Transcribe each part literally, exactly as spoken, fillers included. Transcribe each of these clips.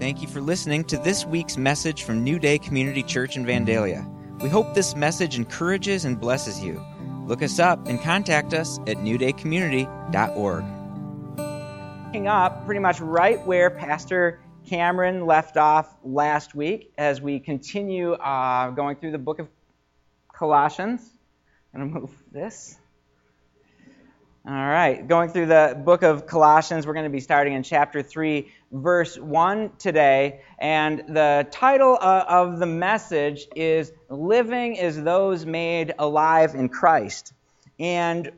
Thank you for listening to this week's message from New Day Community Church in Vandalia. We hope this message encourages and blesses you. Look us up and contact us at new day community dot org. Picking up pretty much right where Pastor Cameron left off last week as we continue uh, going through the book of Colossians. I'm going to move this. All right, going through the book of Colossians, we're going to be starting in chapter three, verse one today, and the title of the message is Living as Those Made Alive in Christ. And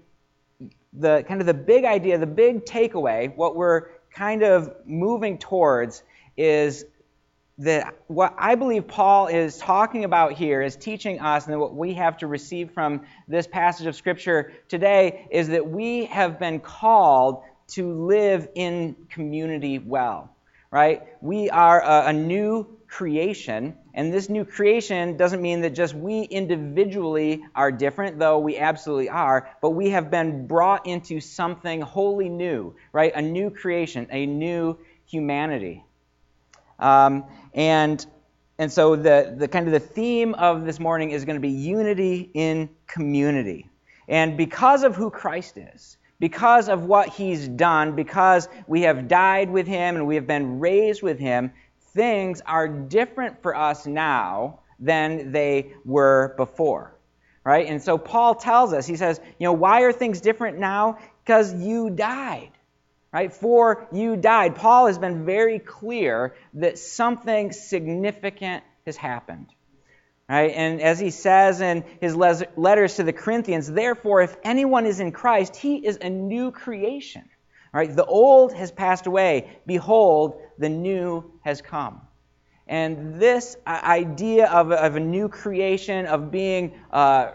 the kind of the big idea, the big takeaway, what we're kind of moving towards is that what I believe Paul is talking about here is teaching us, and what we have to receive from this passage of Scripture today is that we have been called to live in community well, right? We are a, a new creation, and this new creation doesn't mean that just we individually are different, though we absolutely are, but we have been brought into something wholly new, right? A new creation, a new humanity. Um, and and so the, the kind of the theme of this morning is going to be unity in community. And because of who Christ is, because of what he's done, because we have died with him and we have been raised with him, things are different for us now than they were before, right? And so Paul tells us, he says, you know, why are things different now? Because you died. Right? For you died. Paul has been very clear that something significant has happened. Right? And as he says in his letters to the Corinthians, therefore, if anyone is in Christ, he is a new creation. Right? The old has passed away. Behold, the new has come. And this idea of a, of a new creation, of being uh,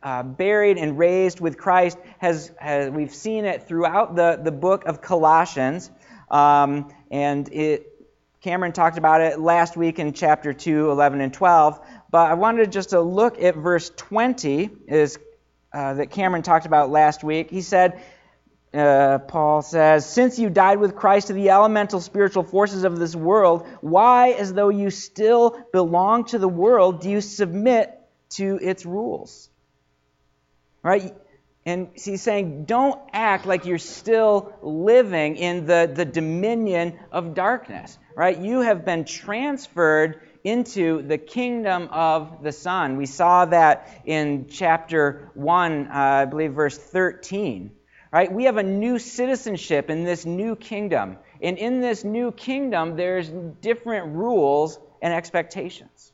Uh, buried and raised with Christ, has, has we've seen it throughout the, the book of Colossians. Um, and it, Cameron talked about it last week in chapter two, eleven, and twelve. But I wanted just to look at verse twenty is uh, that Cameron talked about last week. He said, uh, Paul says, since you died with Christ to the elemental spiritual forces of this world, why, as though you still belong to the world, do you submit to its rules? Right? And he's saying, don't act like you're still living in the, the dominion of darkness. Right? You have been transferred into the kingdom of the Son. We saw that in chapter one, uh, I believe verse thirteen. Right? We have a new citizenship in this new kingdom. And in this new kingdom, there's different rules and expectations.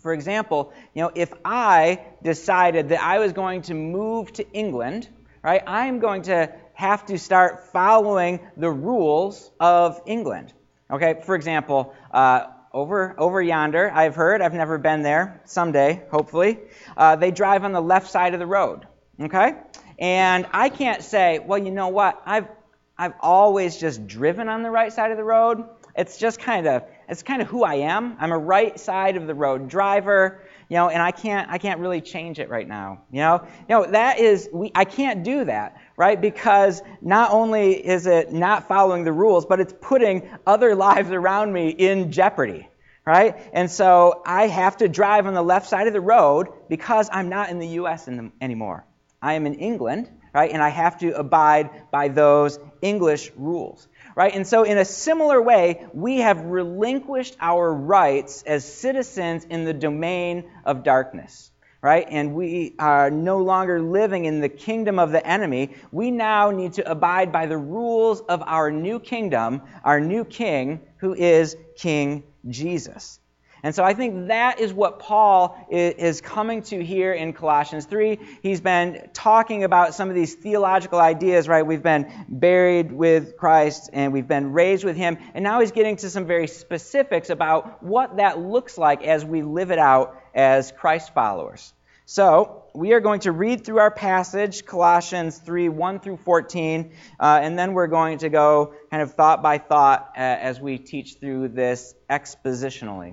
For example, you know, if I decided that I was going to move to England, right, I'm going to have to start following the rules of England. Okay, for example, uh, over over yonder, I've heard, I've never been there, someday, hopefully, uh, they drive on the left side of the road, okay? And I can't say, well, you know what, I've I've always just driven on the right side of the road. It's just kind of It's kind of who I am. I'm a right side of the road driver, you know, and I can't I can't really change it right now, you know. No, that is we I can't do that, right? Because not only is it not following the rules, but it's putting other lives around me in jeopardy, right? And so I have to drive on the left side of the road because I'm not in the U S in the, anymore. I am in England, right? And I have to abide by those English rules. Right? And so in a similar way, we have relinquished our rights as citizens in the domain of darkness. Right? And we are no longer living in the kingdom of the enemy. We now need to abide by the rules of our new kingdom, our new king, who is King Jesus. And so I think that is what Paul is coming to here in Colossians three. He's been talking about some of these theological ideas, right? We've been buried with Christ and we've been raised with him. And now he's getting to some very specifics about what that looks like as we live it out as Christ followers. So we are going to read through our passage, Colossians three, one through fourteen, uh, and then we're going to go kind of thought by thought uh, as we teach through this expositionally.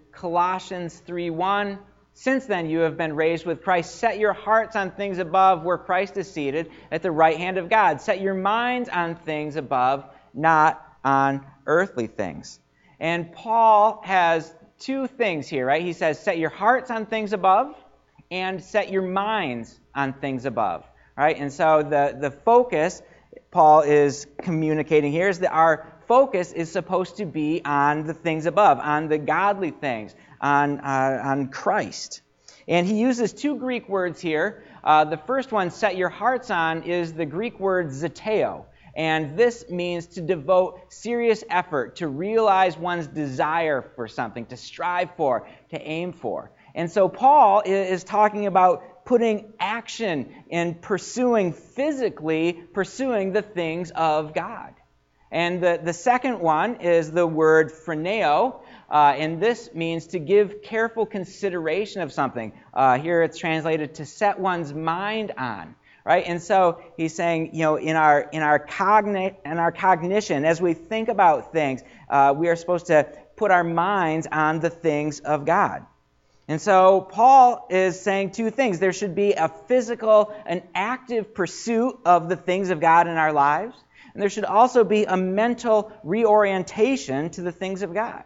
Colossians three one. Since then you have been raised with Christ. Set your hearts on things above, where Christ is seated at the right hand of God. Set your minds on things above, not on earthly things. And Paul has two things here, right? He says, set your hearts on things above and set your minds on things above, right? And so the, the focus Paul is communicating here is that our focus is supposed to be on the things above, on the godly things, on, uh, on Christ. And he uses two Greek words here. Uh, the first one, set your hearts on, is the Greek word zeteo. And this means to devote serious effort, to realize one's desire for something, to strive for, to aim for. And so Paul is talking about putting action and pursuing, physically pursuing the things of God. And the, the second one is the word phroneo, uh, and this means to give careful consideration of something. Uh, here it's translated to set one's mind on. Right? And so he's saying, you know, in our in our cogni- in our cognition, as we think about things, uh, we are supposed to put our minds on the things of God. And so Paul is saying two things. There should be a physical, an active pursuit of the things of God in our lives, and there should also be a mental reorientation to the things of God.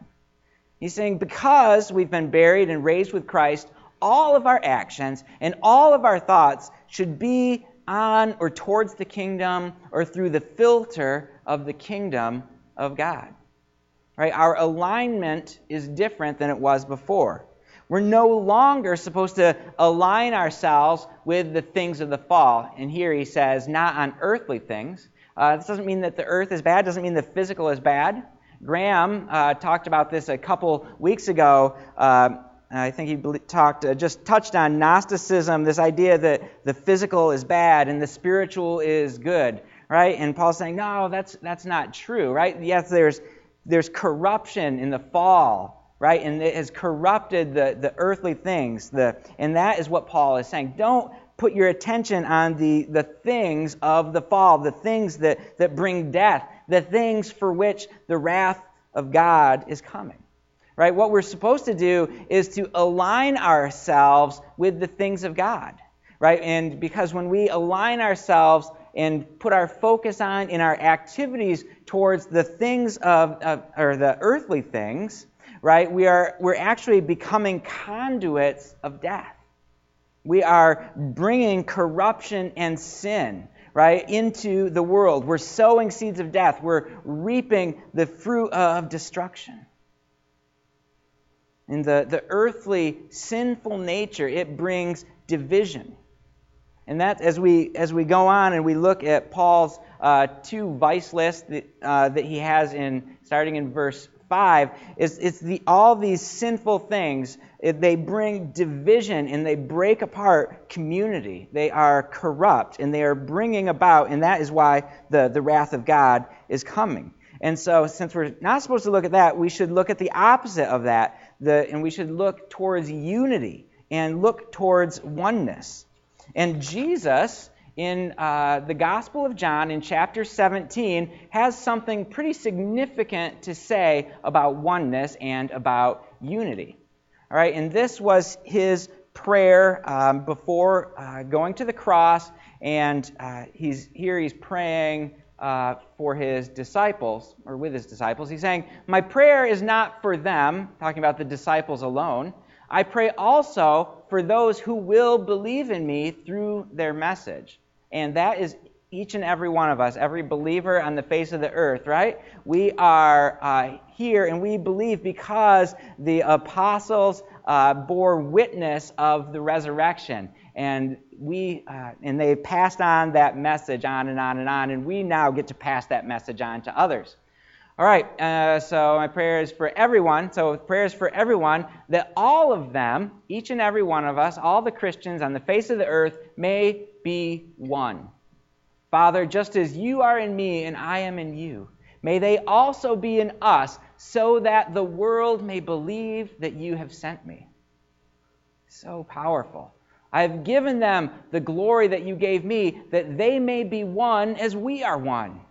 He's saying because we've been buried and raised with Christ, all of our actions and all of our thoughts should be on or towards the kingdom or through the filter of the kingdom of God. Right? Our alignment is different than it was before. We're no longer supposed to align ourselves with the things of the fall. And here he says, not on earthly things. Uh, this doesn't mean that the earth is bad. Doesn't mean the physical is bad. Graham uh, talked about this a couple weeks ago. Uh, I think he talked, uh, just touched on Gnosticism, this idea that the physical is bad and the spiritual is good, right? And Paul's saying, no, that's that's not true, right? Yes, there's there's corruption in the fall, right? And it has corrupted the, the earthly things. The and that is what Paul is saying. Don't put your attention on the, the things of the fall, the things that, that bring death, the things for which the wrath of God is coming. Right? What we're supposed to do is to align ourselves with the things of God, right? And because when we align ourselves and put our focus on in our activities towards the things of, of or the earthly things, right? We are we're actually becoming conduits of death. We are bringing corruption and sin, right, into the world. We're sowing seeds of death. We're reaping the fruit of destruction. In the, the earthly, sinful nature, it brings division. And that, as we as we go on and we look at Paul's uh, two vice lists that, uh, that he has in starting in verse five, is it's the all these sinful things They bring division and they break apart community. They are corrupt and they are bringing about, and that is why the, the wrath of God is coming. And so since we're not supposed to look at that, we should look at the opposite of that, the, and we should look towards unity and look towards oneness. And Jesus, in uh, the Gospel of John, in chapter seventeen, has something pretty significant to say about oneness and about unity. All right, and this was his prayer um, before uh, going to the cross, and uh, he's here he's praying uh, for his disciples, or with his disciples. He's saying, my prayer is not for them, talking about the disciples alone. I pray also for those who will believe in me through their message. And that is each and every one of us, every believer on the face of the earth, right? We are uh, here and we believe because the apostles uh, bore witness of the resurrection. And we uh, and they passed on that message on and on and on. And we now get to pass that message on to others. All right, uh, so my prayer is for everyone. So prayer is for everyone, that all of them, each and every one of us, all the Christians on the face of the earth, may be one. Father, just as you are in me and I am in you, may they also be in us, so that the world may believe that you have sent me. So powerful. I have given them the glory that you gave me, that they may be one as we are one.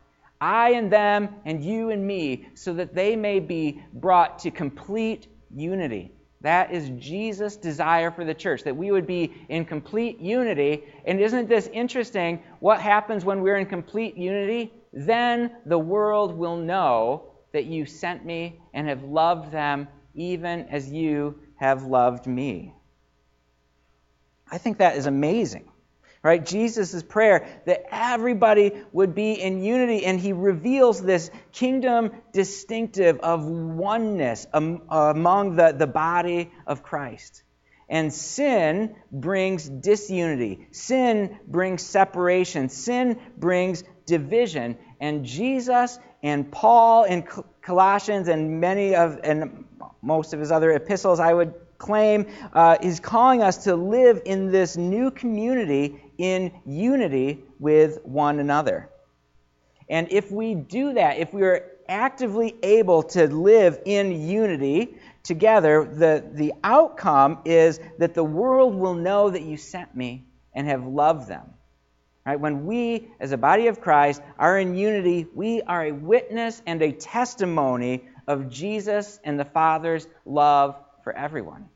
I and them, and you and me, so that they may be brought to complete unity. That is Jesus' desire for the church, that we would be in complete unity. And isn't this interesting? What happens when we're in complete unity? Then the world will know that you sent me and have loved them even as you have loved me. I think that is amazing. Right, Jesus' prayer that everybody would be in unity, and he reveals this kingdom distinctive of oneness among the, the body of Christ. And sin brings disunity. Sin brings separation. Sin brings division. And Jesus and Paul and Colossians and many of and most of his other epistles, I would claim, uh, is calling us to live in this new community in unity with one another. And if we do that, if we are actively able to live in unity together, the, the outcome is that the world will know that you sent me and have loved them. Right? When we, as a body of Christ, are in unity, we are a witness and a testimony of Jesus and the Father's love for everyone.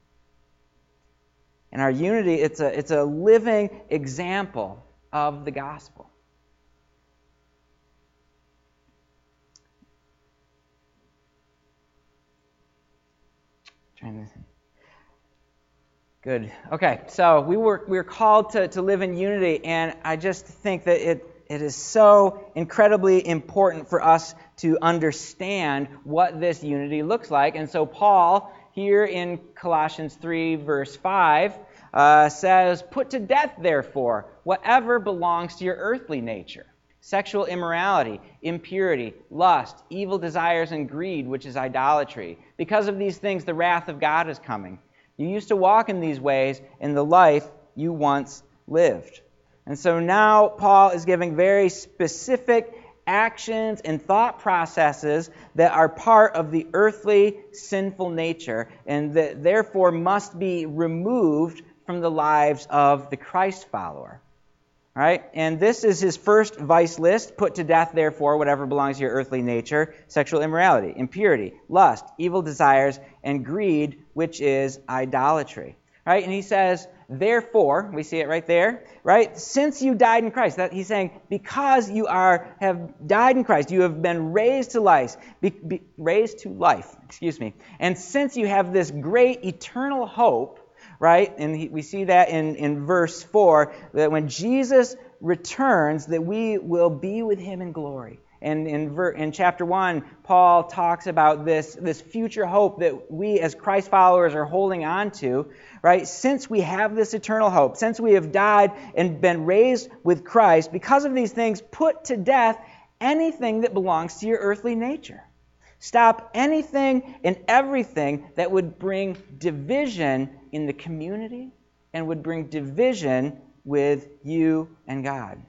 And our unity, it's a, it's a living example of the gospel. Trying to... Good. Okay, so we were we were called to, to live in unity, and I just think that it it is so incredibly important for us to understand what this unity looks like. And so Paul, here in Colossians three, verse five, uh, says, put to death, therefore, whatever belongs to your earthly nature, sexual immorality, impurity, lust, evil desires, and greed, which is idolatry. Because of these things, the wrath of God is coming. You used to walk in these ways in the life you once lived. And so now Paul is giving very specific actions and thought processes that are part of the earthly sinful nature and that therefore must be removed from the lives of the Christ follower. All right? And this is his first vice list. Put to death, therefore, whatever belongs to your earthly nature, sexual immorality, impurity, lust, evil desires, and greed, which is idolatry. All right? And he says, therefore, we see it right there, right? Since you died in Christ, that he's saying, because you are have died in Christ, you have been raised to life, be, be, raised to life, excuse me. And since you have this great eternal hope, right? And he, we see that in, in verse four, that when Jesus returns, that we will be with him in glory. And in, ver- in chapter one, Paul talks about this, this future hope that we as Christ followers are holding on to, right? Since we have this eternal hope, since we have died and been raised with Christ, because of these things, put to death anything that belongs to your earthly nature. Stop anything and everything that would bring division in the community and would bring division with you and God.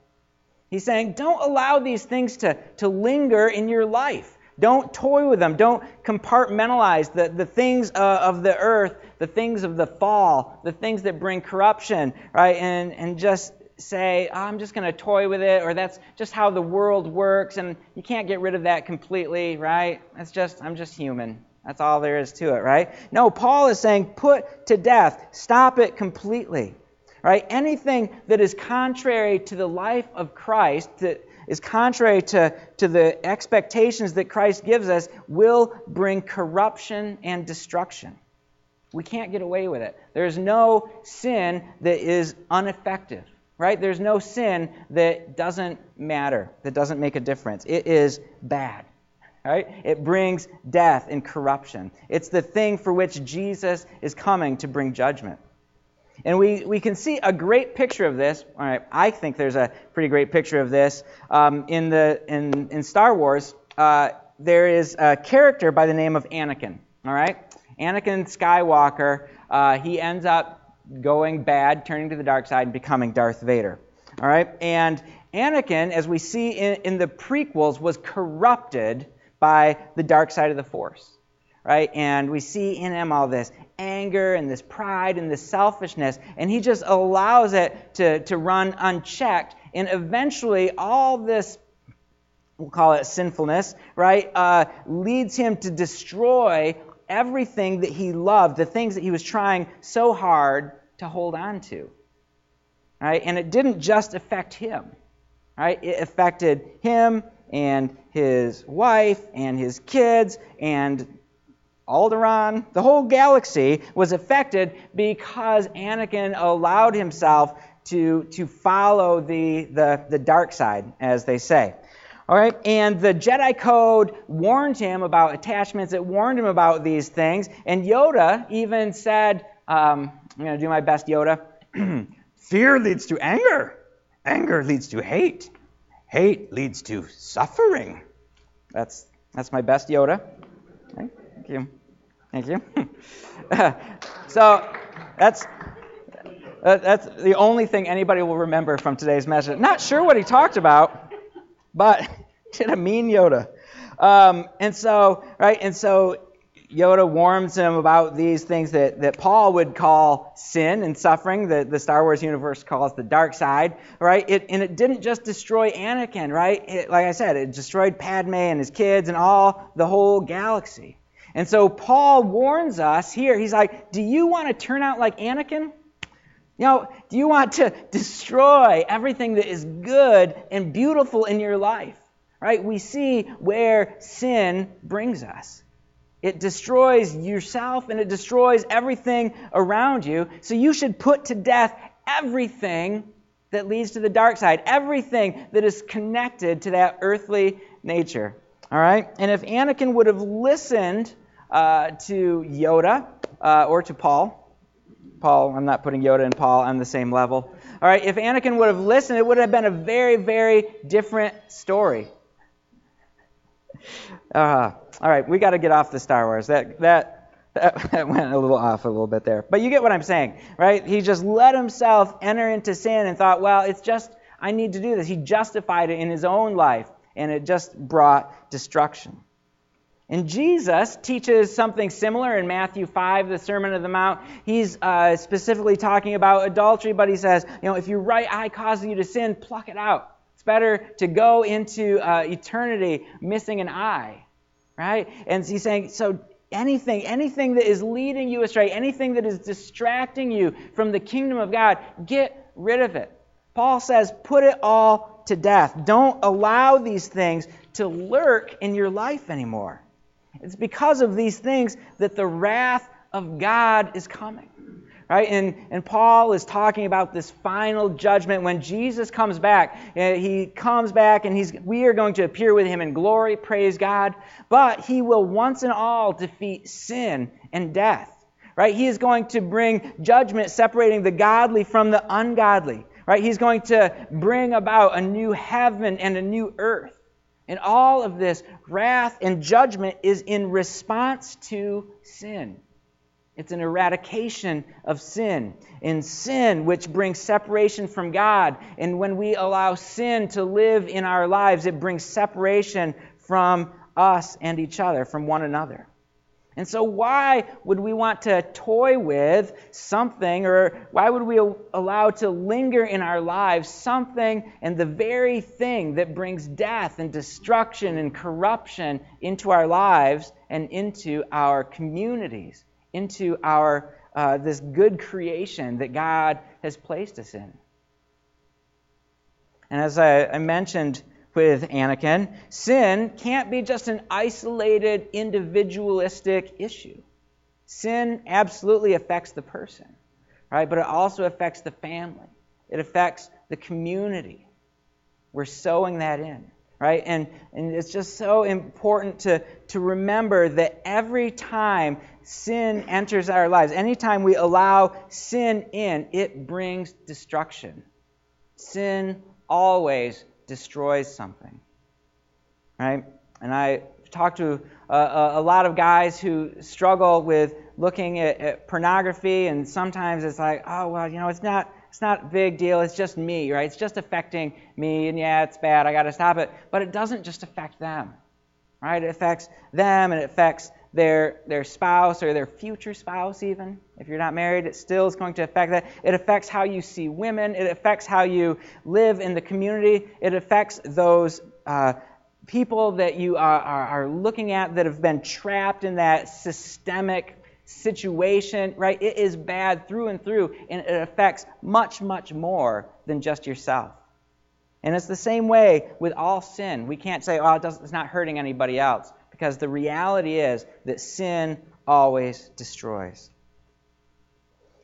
He's saying, don't allow these things to, to linger in your life. Don't toy with them. Don't compartmentalize the, the things uh, of the earth, the things of the fall, the things that bring corruption, right? And, and just say, oh, I'm just going to toy with it, or that's just how the world works, and you can't get rid of that completely, right? That's just, I'm just human. That's all there is to it, right? No, Paul is saying, put to death. Stop it completely, right? Anything that is contrary to the life of Christ, that is contrary to, to the expectations that Christ gives us, will bring corruption and destruction. We can't get away with it. There's no sin that is ineffective, right? There's no sin that doesn't matter, that doesn't make a difference. It is bad, right? It brings death and corruption. It's the thing for which Jesus is coming to bring judgment. And we, we can see a great picture of this. All right, I think there's a pretty great picture of this um, in the in, in Star Wars. Uh, there is a character by the name of Anakin. All right, Anakin Skywalker. Uh, he ends up going bad, turning to the dark side, and becoming Darth Vader. All right, and Anakin, as we see in, in the prequels, was corrupted by the dark side of the Force. Right, and we see in him all this anger and this pride and this selfishness, and he just allows it to, to run unchecked, and eventually all this, we'll call it sinfulness, right, uh, leads him to destroy everything that he loved, the things that he was trying so hard to hold on to, right? And it didn't just affect him, right? It affected him and his wife and his kids and Alderaan, the whole galaxy was affected because Anakin allowed himself to, to follow the, the, the dark side, as they say. All right, and the Jedi Code warned him about attachments. It warned him about these things. And Yoda even said, um, I'm going to do my best, Yoda. Fear leads to anger. Anger leads to hate. Hate leads to suffering. That's, that's my best, Yoda. Okay. Thank you. Thank you. So that's that's the only thing anybody will remember from today's message. Not sure what he talked about, but did a mean Yoda. Um, and so, right, and so Yoda warns him about these things that, that Paul would call sin and suffering, that the Star Wars universe calls the dark side, right? It, and it didn't just destroy Anakin, right? It, like I said, it destroyed Padme and his kids and all the whole galaxy. And so Paul warns us here. He's like, do you want to turn out like Anakin? You know, do you want to destroy everything that is good and beautiful in your life? Right? We see where sin brings us. It destroys yourself and it destroys everything around you. So you should put to death everything that leads to the dark side, everything that is connected to that earthly nature. All right? And if Anakin would have listened uh, to Yoda uh, or to Paul, Paul, I'm not putting Yoda and Paul on the same level. All right, if Anakin would have listened, it would have been a very, very different story. Uh, all right, we got to get off the Star Wars. That, that that went a little off a little bit there. But you get what I'm saying, right? He just let himself enter into sin and thought, well, it's just, I need to do this. He justified it in his own life, and it just brought destruction. And Jesus teaches something similar in Matthew five, the Sermon on the Mount. He's uh, specifically talking about adultery, but he says, you know, if your right eye causes you to sin, pluck it out. It's better to go into uh, eternity missing an eye, right? And he's saying, so anything, anything that is leading you astray, anything that is distracting you from the kingdom of God, get rid of it. Paul says, put it all to death. Don't allow these things to lurk in your life anymore. It's because of these things that the wrath of God is coming, right? And and Paul is talking about this final judgment when Jesus comes back. He comes back, and he's we are going to appear with him in glory. Praise God! But he will once and all defeat sin and death, right? He is going to bring judgment, separating the godly from the ungodly. Right? He's going to bring about a new heaven and a new earth. And all of this wrath and judgment is in response to sin. It's an eradication of sin. And sin, which brings separation from God, and when we allow sin to live in our lives, it brings separation from us and each other, from one another. And so why would we want to toy with something, or why would we allow to linger in our lives something and the very thing that brings death and destruction and corruption into our lives and into our communities, into our uh, this good creation that God has placed us in? And as I, I mentioned with Anakin, sin can't be just an isolated, individualistic issue. Sin absolutely affects the person, right? But it also affects the family. It affects the community. We're sowing that in, right? And, and it's just so important to, to remember that every time sin enters our lives, anytime we allow sin in, it brings destruction. Sin always destroys something, right? And I talk to uh, a lot of guys who struggle with looking at, at pornography, and sometimes it's like, oh, well, you know, it's not it's not a big deal. It's just me, right? It's just affecting me, and yeah, it's bad. I got to stop it. But it doesn't just affect them, right? It affects them, and it affects their their spouse or their future spouse even. If you're not married, it still is going to affect that. It affects how you see women. It affects how you live in the community. It affects those uh, people that you are, are, are looking at that have been trapped in that systemic situation, right? It is bad through and through, and it affects much, much more than just yourself. And it's the same way with all sin. We can't say, oh, it doesn't, it's not hurting anybody else. Because the reality is that sin always destroys.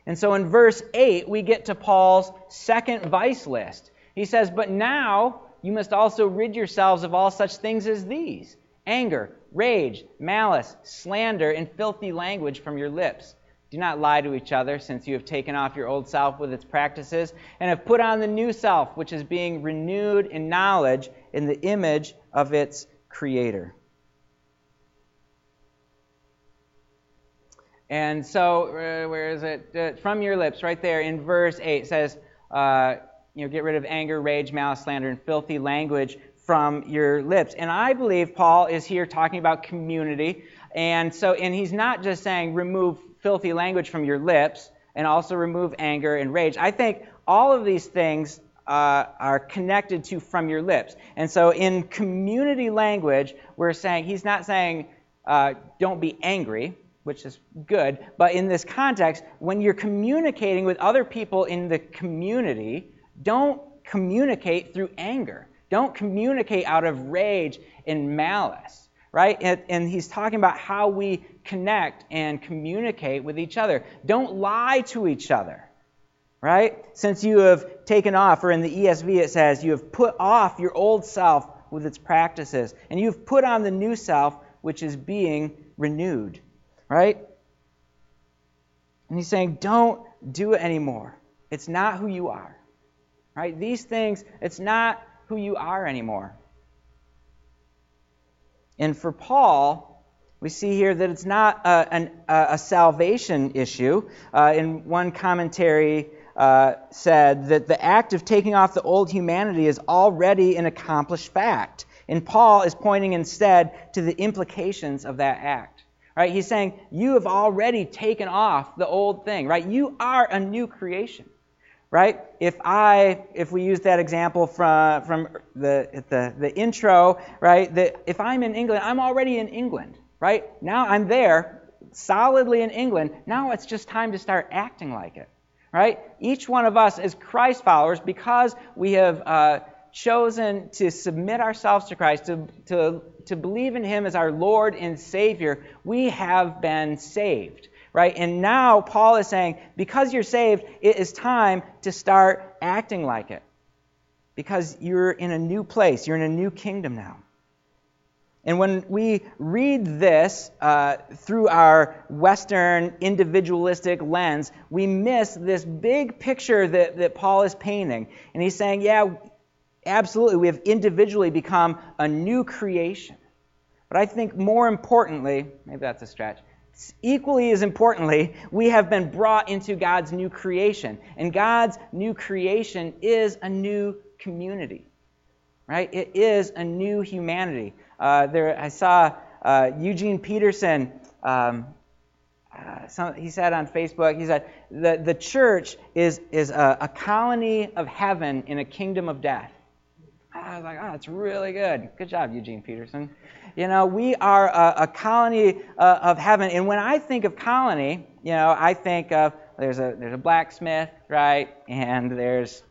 And so in verse eight, we get to Paul's second vice list. He says, but now you must also rid yourselves of all such things as these: anger, rage, malice, slander, and filthy language from your lips. Do not lie to each other, since you have taken off your old self with its practices and have put on the new self, which is being renewed in knowledge in the image of its creator. And so, uh, where is it? Uh, from your lips, right there in verse eight, it says, uh, you know, get rid of anger, rage, malice, slander, and filthy language from your lips. And I believe Paul is here talking about community. And so, and he's not just saying remove filthy language from your lips and also remove anger and rage. I think all of these things Uh, are connected to from your lips. And so in community language, we're saying, he's not saying uh, don't be angry, which is good, but in this context, when you're communicating with other people in the community, don't communicate through anger. Don't communicate out of rage and malice, right? And, and he's talking about how we connect and communicate with each other. Don't lie to each other, right? Since you have taken off, or in the E S V it says, you have put off your old self with its practices, and you've put on the new self, which is being renewed, right? And he's saying, don't do it anymore. It's not who you are, right? These things, it's not who you are anymore. And for Paul, we see here that it's not a, an, a salvation issue. Uh, in one commentary, Uh, said that the act of taking off the old humanity is already an accomplished fact. And Paul is pointing instead to the implications of that act, right? He's saying, you have already taken off the old thing, right? You are a new creation, right? If I, if we use that example from from the the, the intro, right? That if I'm in England, I'm already in England, right? Now I'm there, solidly in England. Now it's just time to start acting like it. Right? Each one of us as Christ followers, because we have uh, chosen to submit ourselves to Christ, to, to, to believe in Him as our Lord and Savior, we have been saved. Right? And now Paul is saying, because you're saved, it is time to start acting like it. Because you're in a new place. You're in a new kingdom now. And when we read this uh, through our Western individualistic lens, we miss this big picture that, that Paul is painting. And he's saying, yeah, Absolutely, we have individually become a new creation. But I think more importantly, maybe that's a stretch, equally as importantly, we have been brought into God's new creation. And God's new creation is a new community, right? It is a new humanity. Uh, there, I saw uh, Eugene Peterson, um, uh, some, he said on Facebook, he said, the, the church is, is a, a colony of heaven in a kingdom of death. I was like, oh, that's really good. Good job, Eugene Peterson. You know, we are a, a colony uh, of heaven. And when I think of colony, you know, I think of there's a there's a blacksmith, right? And there's,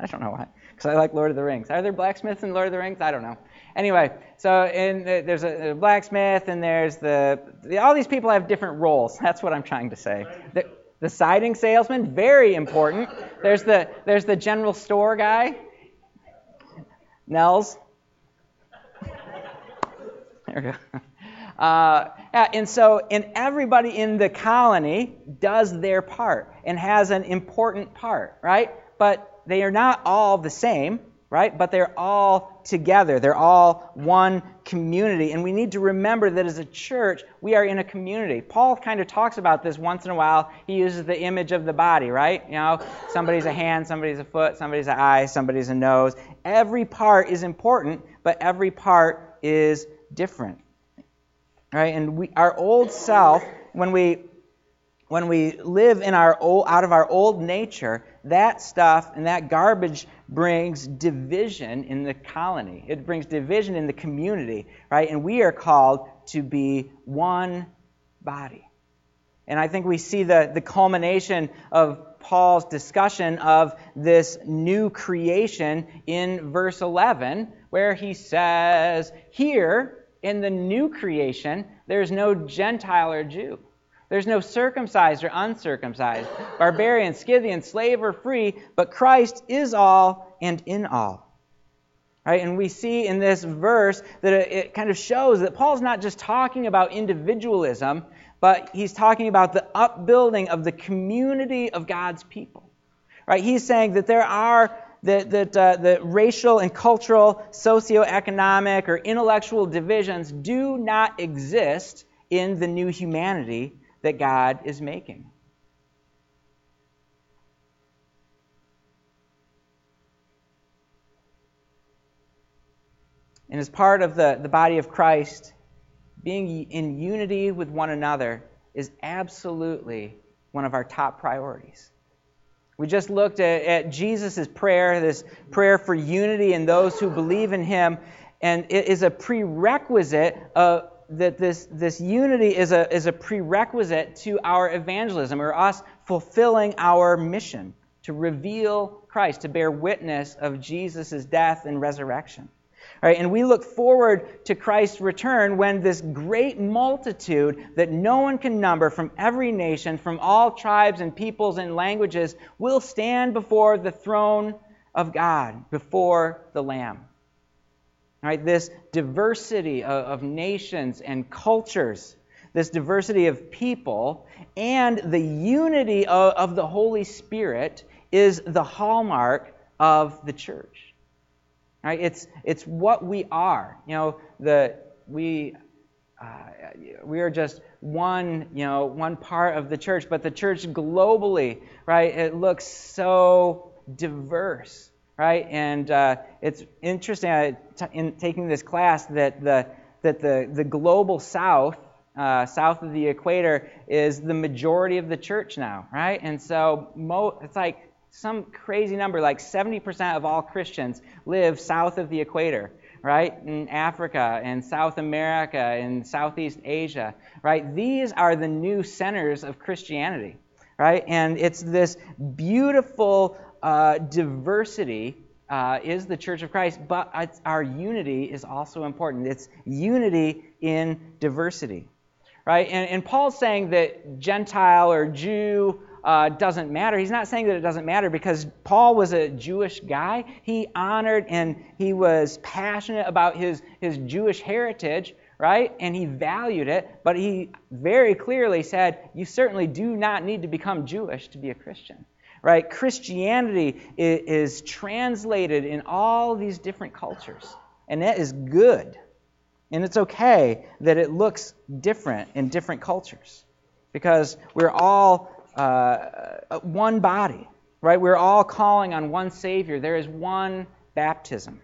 I don't know why, because I like Lord of the Rings. Are there blacksmiths in Lord of the Rings? I don't know. Anyway, so in the, there's a, a blacksmith, and there's the, the, all these people have different roles. That's what I'm trying to say. The, the siding salesman, very important. There's the there's the general store guy. Nels. There we go. Uh, and so, and everybody in the colony does their part and has an important part, right? But they are not all the same, right? But they're all together. They're all one community. And we need to remember that as a church, we are in a community. Paul kind of talks about this once in a while. He uses the image of the body, right? You know, somebody's a hand, somebody's a foot, somebody's an eye, somebody's a nose. Every part is important, but every part is different, right? And we, our old self, when we when we live in our old, out of our old nature, that stuff and that garbage brings division in the colony. It brings division in the community, right? And we are called to be one body. And I think we see the, the culmination of Paul's discussion of this new creation in verse eleven, where he says, here in the new creation, there's no Gentile or Jew. There's no circumcised or uncircumcised, barbarian, Scythian, slave or free, but Christ is all and in all. Right? And we see in this verse that it kind of shows that Paul's not just talking about individualism, but he's talking about the upbuilding of the community of God's people. Right? He's saying that there are that that uh, the racial and cultural, socioeconomic or intellectual divisions do not exist in the new humanity that God is making. And as part of the, the body of Christ, being in unity with one another is absolutely one of our top priorities. We just looked at, at Jesus' prayer, this prayer for unity in those who believe in him, and it is a prerequisite of that this this unity is a is a prerequisite to our evangelism, or us fulfilling our mission to reveal Christ, to bear witness of Jesus' death and resurrection. All right, and we look forward to Christ's return when this great multitude that no one can number from every nation, from all tribes and peoples and languages, will stand before the throne of God, before the Lamb. All right, this diversity of, of nations and cultures, this diversity of people, and the unity of, of the Holy Spirit is the hallmark of the church. All right, it's it's what we are. You know, the we uh, we are just one. You know, one part of the church, but the church globally, right? It looks so diverse. Right, and uh, it's interesting uh, t- in taking this class that the that the the global South, uh, south of the equator, is the majority of the church now. Right, and so mo- it's like some crazy number, like seventy percent of all Christians live south of the equator. Right, in Africa and South America and Southeast Asia. Right, these are the new centers of Christianity. Right, and it's this beautiful. Uh, diversity uh, is the Church of Christ, but it's, our unity is also important. It's unity in diversity, right? And, and Paul's saying that Gentile or Jew uh, doesn't matter. He's not saying that it doesn't matter because Paul was a Jewish guy. He honored and he was passionate about his, his Jewish heritage, right? And he valued it, but he very clearly said, you certainly do not need to become Jewish to be a Christian. right? Christianity is translated in all these different cultures, and that is good. And it's okay that it looks different in different cultures because we're all uh, one body, right? We're all calling on one Savior. There is one baptism.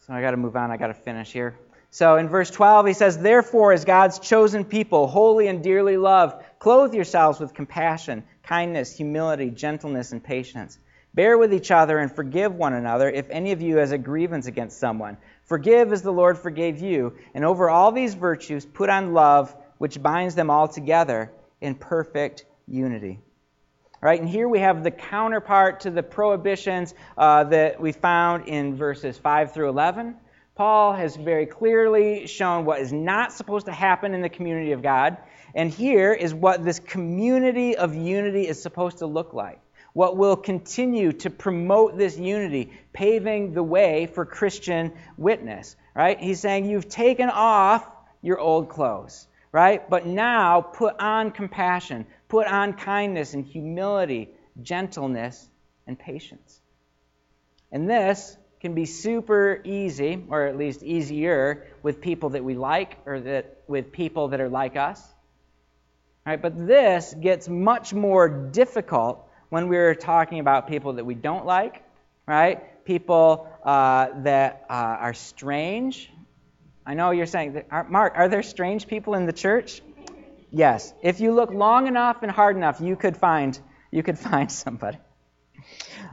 So I got to move on. I got to finish here. So in verse twelve, he says, "Therefore, as God's chosen people, holy and dearly loved, clothe yourselves with compassion, kindness, humility, gentleness, and patience. Bear with each other and forgive one another if any of you has a grievance against someone. Forgive as the Lord forgave you, and over all these virtues put on love, which binds them all together in perfect unity." All right, and here we have the counterpart to the prohibitions uh, that we found in verses five through eleven. Paul has very clearly shown what is not supposed to happen in the community of God, and here is what this community of unity is supposed to look like. What will continue to promote this unity, paving the way for Christian witness, right? He's saying you've taken off your old clothes, right? But now put on compassion, put on kindness and humility, gentleness and patience. And this can be super easy, or at least easier, with people that we like or that with people that are like us, right? But this gets much more difficult when we were talking about people that we don't like, right? People uh, that uh, are strange. I know you're saying, that, Mark, are there strange people in the church? Yes. If you look long enough and hard enough, you could find you could find somebody.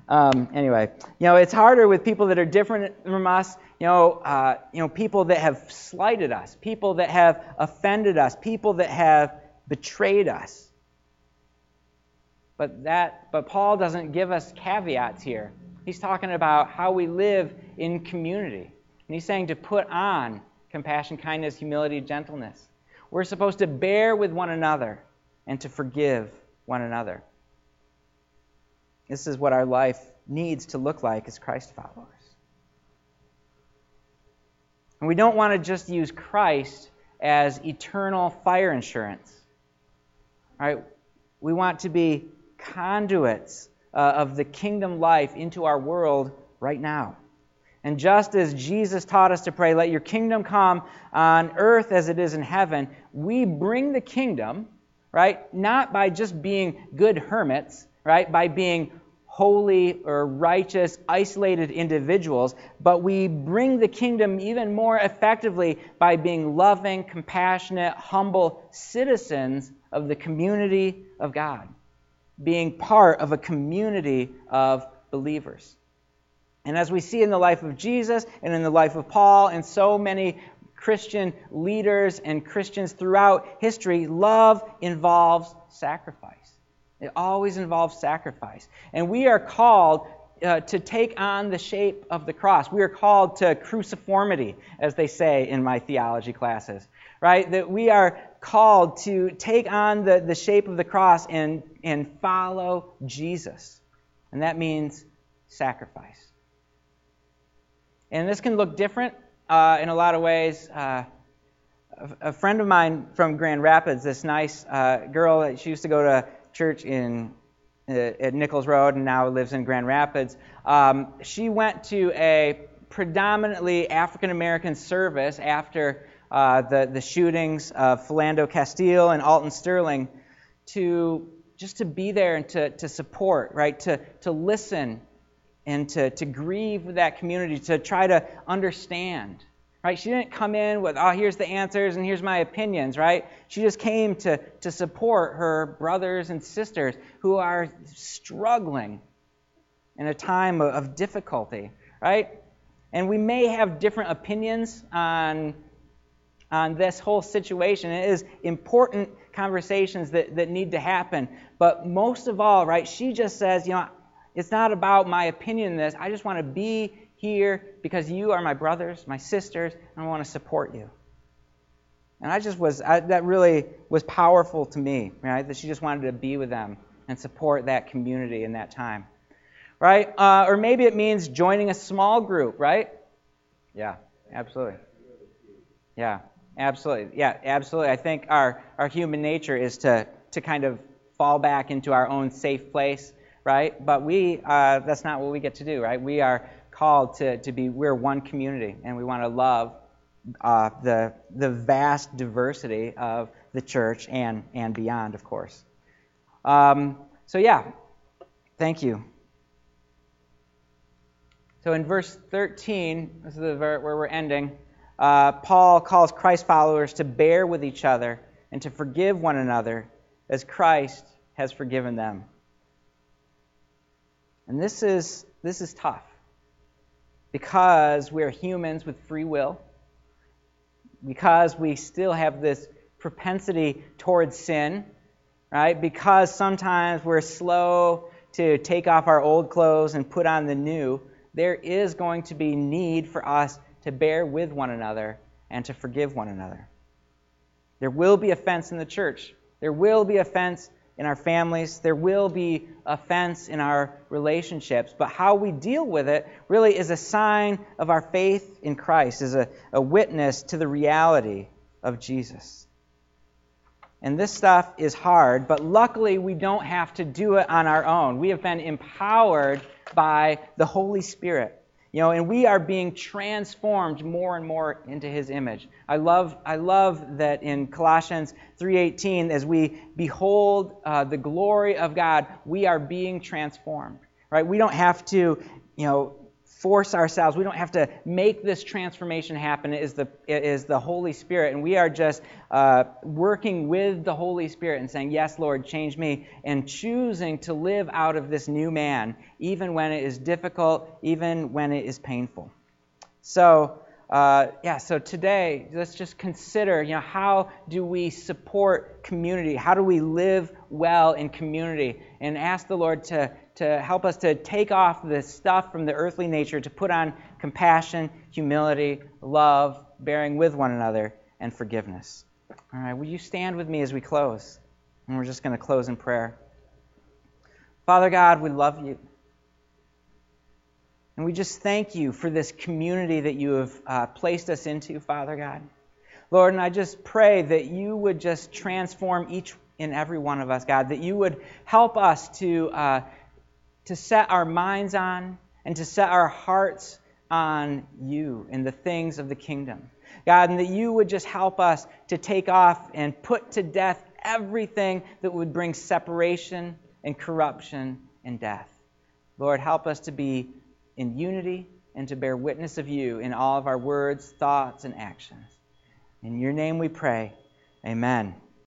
Um, anyway, you know, it's harder with people that are different from us. You know, uh, you know, people that have slighted us, people that have offended us, people that have betrayed us. But that, but Paul doesn't give us caveats here. He's talking about how we live in community. And he's saying to put on compassion, kindness, humility, gentleness. We're supposed to bear with one another and to forgive one another. This is what our life needs to look like as Christ followers. And we don't want to just use Christ as eternal fire insurance. All right? We want to be conduits uh, of the kingdom life into our world right now. And just as Jesus taught us to pray, "Let your kingdom come on earth as it is in heaven," we bring the kingdom, right, not by just being good hermits, right, by being holy or righteous, isolated individuals, but we bring the kingdom even more effectively by being loving, compassionate, humble citizens of the community of God, being part of a community of believers. And as we see in the life of Jesus and in the life of Paul and so many Christian leaders and Christians throughout history, love involves sacrifice. It always involves sacrifice. And we are called uh, to take on the shape of the cross. We are called to cruciformity, as they say in my theology classes, right? That we are called to take on the, the shape of the cross and, and follow Jesus. And that means sacrifice. And this can look different uh, in a lot of ways. Uh, a, a friend of mine from Grand Rapids, this nice uh, girl that she used to go to church in uh, at Nichols Road and now lives in Grand Rapids, um, she went to a predominantly African-American service after Uh, the, the shootings of Philando Castile and Alton Sterling, to just to be there and to, to support, right? To, to listen and to, to grieve with that community, to try to understand, right? She didn't come in with, oh, here's the answers and here's my opinions, right? She just came to, to support her brothers and sisters who are struggling in a time of, of difficulty, right? And we may have different opinions on on this whole situation. It is important conversations that, that need to happen. But most of all, right, she just says, you know, it's not about my opinion in this. I just want to be here because you are my brothers, my sisters, and I want to support you. And I just was, I, that really was powerful to me, right, that she just wanted to be with them and support that community in that time, right? Uh, or maybe it means joining a small group, right? Yeah, absolutely. Yeah. Absolutely. Yeah, absolutely. I think our, our human nature is to, to kind of fall back into our own safe place, right? But we, uh, that's not what we get to do, right? We are called to, to be, we're one community, and we want to love uh, the the vast diversity of the church and, and beyond, of course. Um, so yeah, thank you. So in verse thirteen, this is the where we're ending, uh, Paul calls Christ followers to bear with each other and to forgive one another as Christ has forgiven them. And this is this is tough because we're humans with free will, because we still have this propensity towards sin, right? Because sometimes we're slow to take off our old clothes and put on the new. There is going to be need for us to bear with one another and to forgive one another. There will be offense in the church. There will be offense in our families. There will be offense in our relationships. But how we deal with it really is a sign of our faith in Christ, is a, a witness to the reality of Jesus. And this stuff is hard, but luckily we don't have to do it on our own. We have been empowered by the Holy Spirit. You know, and we are being transformed more and more into His image. I love, I love that in Colossians three eighteen, as we behold uh, the glory of God, we are being transformed. Right? We don't have to, you know, force ourselves. We don't have to make this transformation happen. It is the it is the Holy Spirit, and we are just uh, working with the Holy Spirit and saying, "Yes, Lord, change me," and choosing to live out of this new man, even when it is difficult, even when it is painful. So, uh, yeah. So today, let's just consider, you know, how do we support community? How do we live well in community? And ask the Lord to. to help us to take off the stuff from the earthly nature, to put on compassion, humility, love, bearing with one another, and forgiveness. All right, will you stand with me as we close? And we're just going to close in prayer. Father God, we love you. And we just thank you for this community that you have uh, placed us into, Father God. Lord, and I just pray that you would just transform each and every one of us, God, that you would help us to... Uh, to set our minds on and to set our hearts on you and the things of the kingdom. God, and that you would just help us to take off and put to death everything that would bring separation and corruption and death. Lord, help us to be in unity and to bear witness of you in all of our words, thoughts, and actions. In your name we pray. Amen.